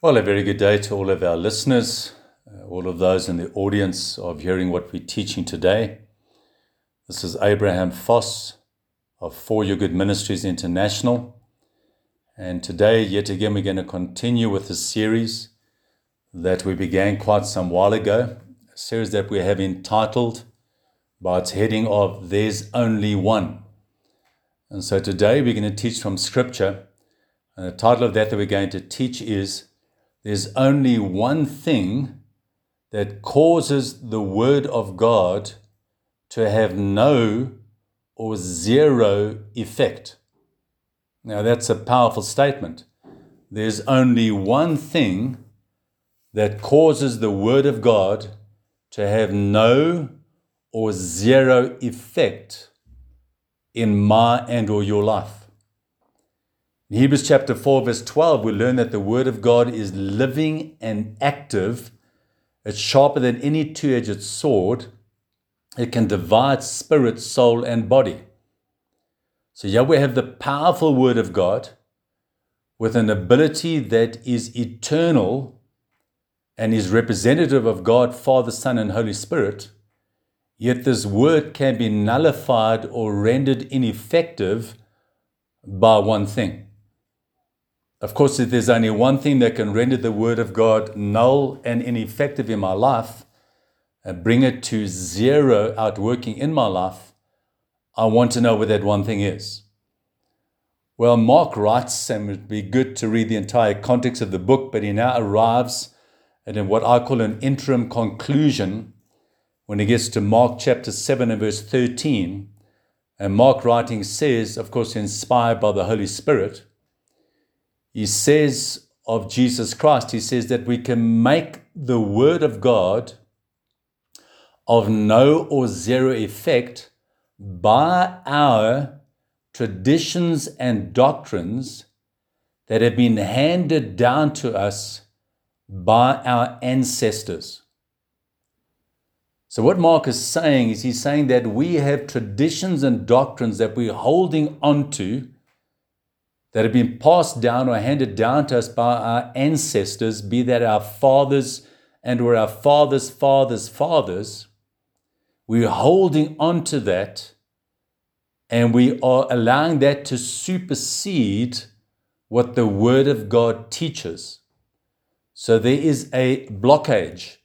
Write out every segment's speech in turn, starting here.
Well, a very good day to all of our listeners, all of those in the audience of hearing what we're teaching today. This is Abraham Foss of For Your Good Ministries International. And today, yet again, we're going to continue with a series that we began quite some while ago, a series that we have entitled by its heading of There's Only One. And so today we're going to teach from Scripture. And the title of that we're going to teach is There's only one thing that causes the Word of God to have no or zero effect. Now, that's a powerful statement. There's only one thing that causes the Word of God to have no or zero effect in my and or your life. In Hebrews chapter 4, verse 12, we learn that the Word of God is living and active. It's sharper than any two-edged sword. It can divide spirit, soul, and body. So here we have the powerful Word of God with an ability that is eternal and is representative of God, Father, Son, and Holy Spirit. Yet this Word can be nullified or rendered ineffective by one thing. Of course, if there's only one thing that can render the Word of God null and ineffective in my life and bring it to zero outworking in my life, I want to know what that one thing is. Well, Mark writes, and it would be good to read the entire context of the book, but he now arrives at what I call an interim conclusion when he gets to Mark chapter 7 and verse 13. And Mark writing says, of course, inspired by the Holy Spirit, he says of Jesus Christ, he says that we can make the Word of God of no or zero effect by our traditions and doctrines that have been handed down to us by our ancestors. So what Mark is saying is he's saying that we have traditions and doctrines that we're holding on to that have been passed down or handed down to us by our ancestors, be that our fathers and or our fathers' fathers' fathers. We're holding on to that and we are allowing that to supersede what the Word of God teaches. So there is a blockage.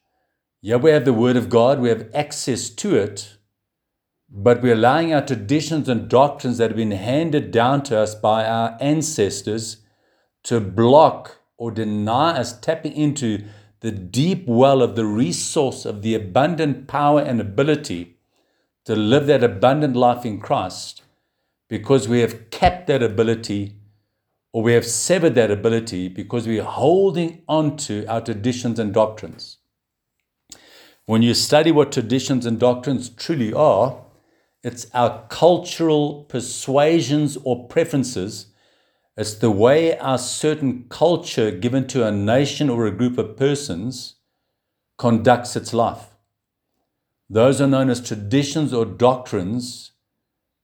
Yeah, we have the Word of God, we have access to it, but we're allowing our traditions and doctrines that have been handed down to us by our ancestors to block or deny us tapping into the deep well of the resource of the abundant power and ability to live that abundant life in Christ, because we have capped that ability or we have severed that ability because we're holding on to our traditions and doctrines. When you study what traditions and doctrines truly are, it's our cultural persuasions or preferences. It's the way our certain culture given to a nation or a group of persons conducts its life. Those are known as traditions or doctrines,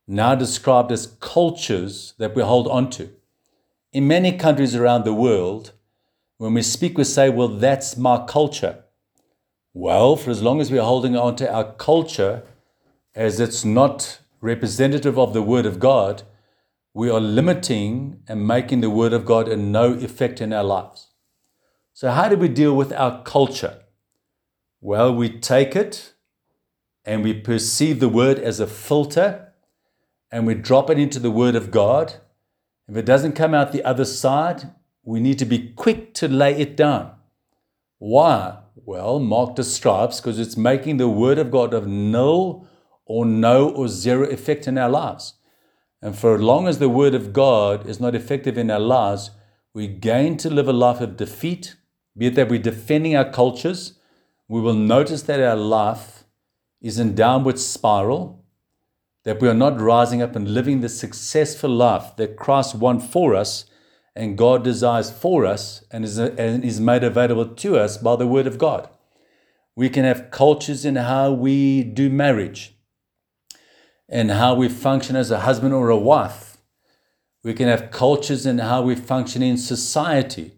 now described as cultures that we hold on to. In many countries around the world, when we speak, we say, well, that's my culture. Well, for as long as we're holding on to our culture, as it's not representative of the Word of God, we are limiting and making the Word of God a no effect in our lives. So how do we deal with our culture? Well, we take it and we perceive the Word as a filter and we drop it into the Word of God. If it doesn't come out the other side, we need to be quick to lay it down. Why? Well, Mark describes because it's making the Word of God of no or zero effect in our lives. And for as long as the Word of God is not effective in our lives, we gain to live a life of defeat, be it that we're defending our cultures. We will notice that our life is in downward spiral, that we are not rising up and living the successful life that Christ won for us and God desires for us and is made available to us by the Word of God. We can have cultures in how we do marriage and how we function as a husband or a wife. We can have cultures in how we function in society.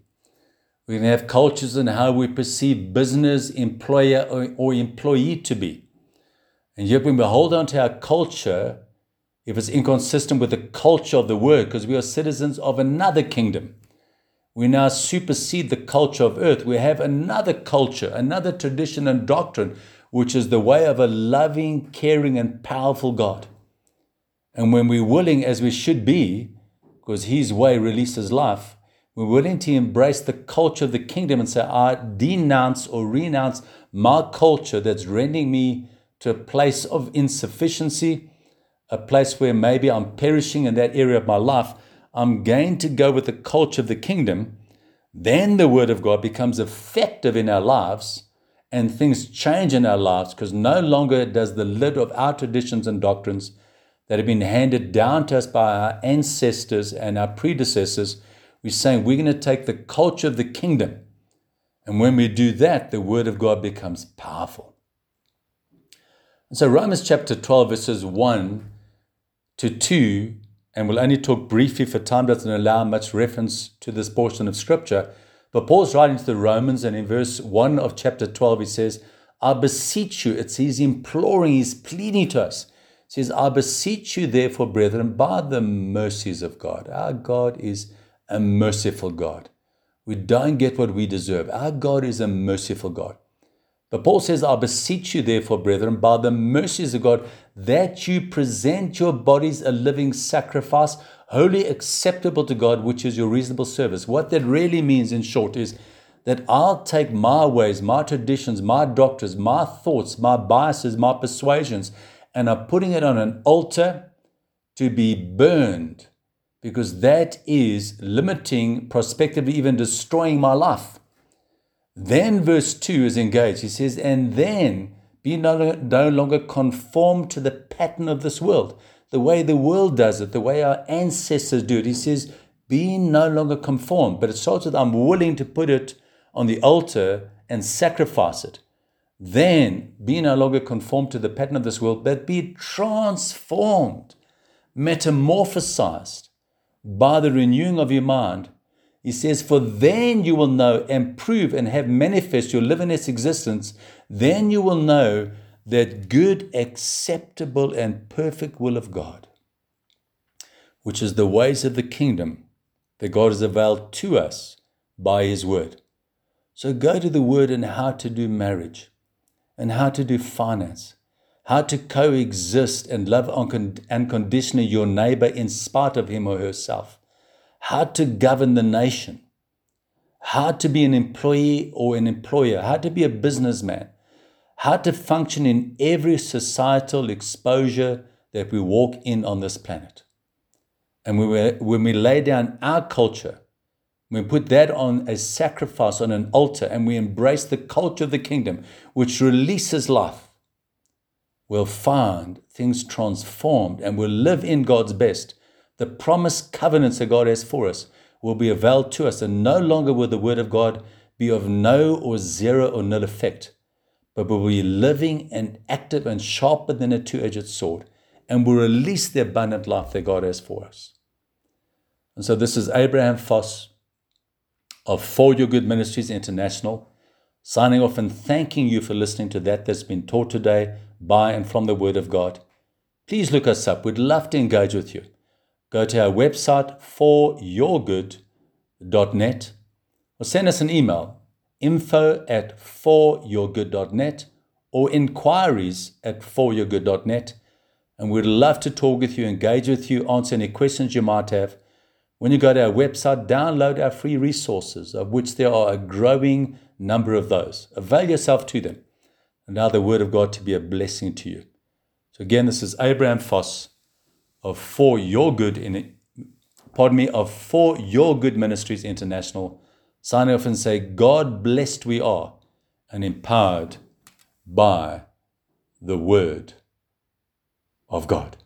We're going to have cultures in how we perceive business, employer, or employee to be. And yet when we hold on to our culture, if it's inconsistent with the culture of the Word, because we are citizens of another kingdom, we now supersede the culture of earth. We have another culture, another tradition and doctrine, which is the way of a loving, caring, and powerful God. And when we're willing, as we should be, because His way releases life, we're willing to embrace the culture of the kingdom and say, I denounce or renounce my culture that's rendering me to a place of insufficiency, a place where maybe I'm perishing in that area of my life. I'm going to go with the culture of the kingdom. Then the Word of God becomes effective in our lives and things change in our lives, because no longer does the lid of our traditions and doctrines that have been handed down to us by our ancestors and our predecessors. We're saying we're going to take the culture of the kingdom. And when we do that, the Word of God becomes powerful. And so Romans chapter 12, verses 1 to 2, and we'll only talk briefly for time doesn't allow much reference to this portion of Scripture, but Paul's writing to the Romans, and in verse 1 of chapter 12, he says, I beseech you. It's he's imploring, he's pleading to us. He says, I beseech you, therefore, brethren, by the mercies of God. Our God is a merciful God. We don't get what we deserve. Our God is a merciful God. But Paul says, I beseech you, therefore, brethren, by the mercies of God, that you present your bodies a living sacrifice, wholly acceptable to God, which is your reasonable service. What that really means, in short, is that I'll take my ways, my traditions, my doctrines, my thoughts, my biases, my persuasions, and I'm putting it on an altar to be burned, because that is limiting, prospectively even destroying my life. Then verse 2 is engaged. He says, and then be no longer conformed to the pattern of this world, the way the world does it, the way our ancestors do it. He says, be no longer conformed. But it starts with, I'm willing to put it on the altar and sacrifice it. Then be no longer conformed to the pattern of this world, but be transformed, metamorphosized, by the renewing of your mind. He says, for then you will know and prove and have manifest your livingness existence. Then you will know that good, acceptable, and perfect will of God, which is the ways of the kingdom that God has availed to us by His Word. So go to the Word on how to do marriage and how to do finance, how to coexist and love unconditionally your neighbor in spite of him or herself, how to govern the nation, how to be an employee or an employer, how to be a businessman, how to function in every societal exposure that we walk in on this planet. And when we lay down our culture, we put that on a sacrifice, on an altar, and we embrace the culture of the kingdom, which releases life, we'll find things transformed and we'll live in God's best. The promised covenants that God has for us will be availed to us, and no longer will the Word of God be of no or zero or nil effect, but we'll be living and active and sharper than a two-edged sword, and we'll release the abundant life that God has for us. And so this is Abraham Foss of For Your Good Ministries International, signing off and thanking you for listening to that that's been taught today by and from the Word of God. Please look us up. We'd love to engage with you. Go to our website, foryourgood.net, or send us an email, info@foryourgood.net, or inquiries@foryourgood.net. And we'd love to talk with you, engage with you, answer any questions you might have. When you go to our website, download our free resources, of which there are a growing number of those. Avail yourself to them. Allow the Word of God to be a blessing to you. So again, this is Abraham Foss of For Your Good For Your Good Ministries International, signing off and say, God blessed we are and empowered by the Word of God.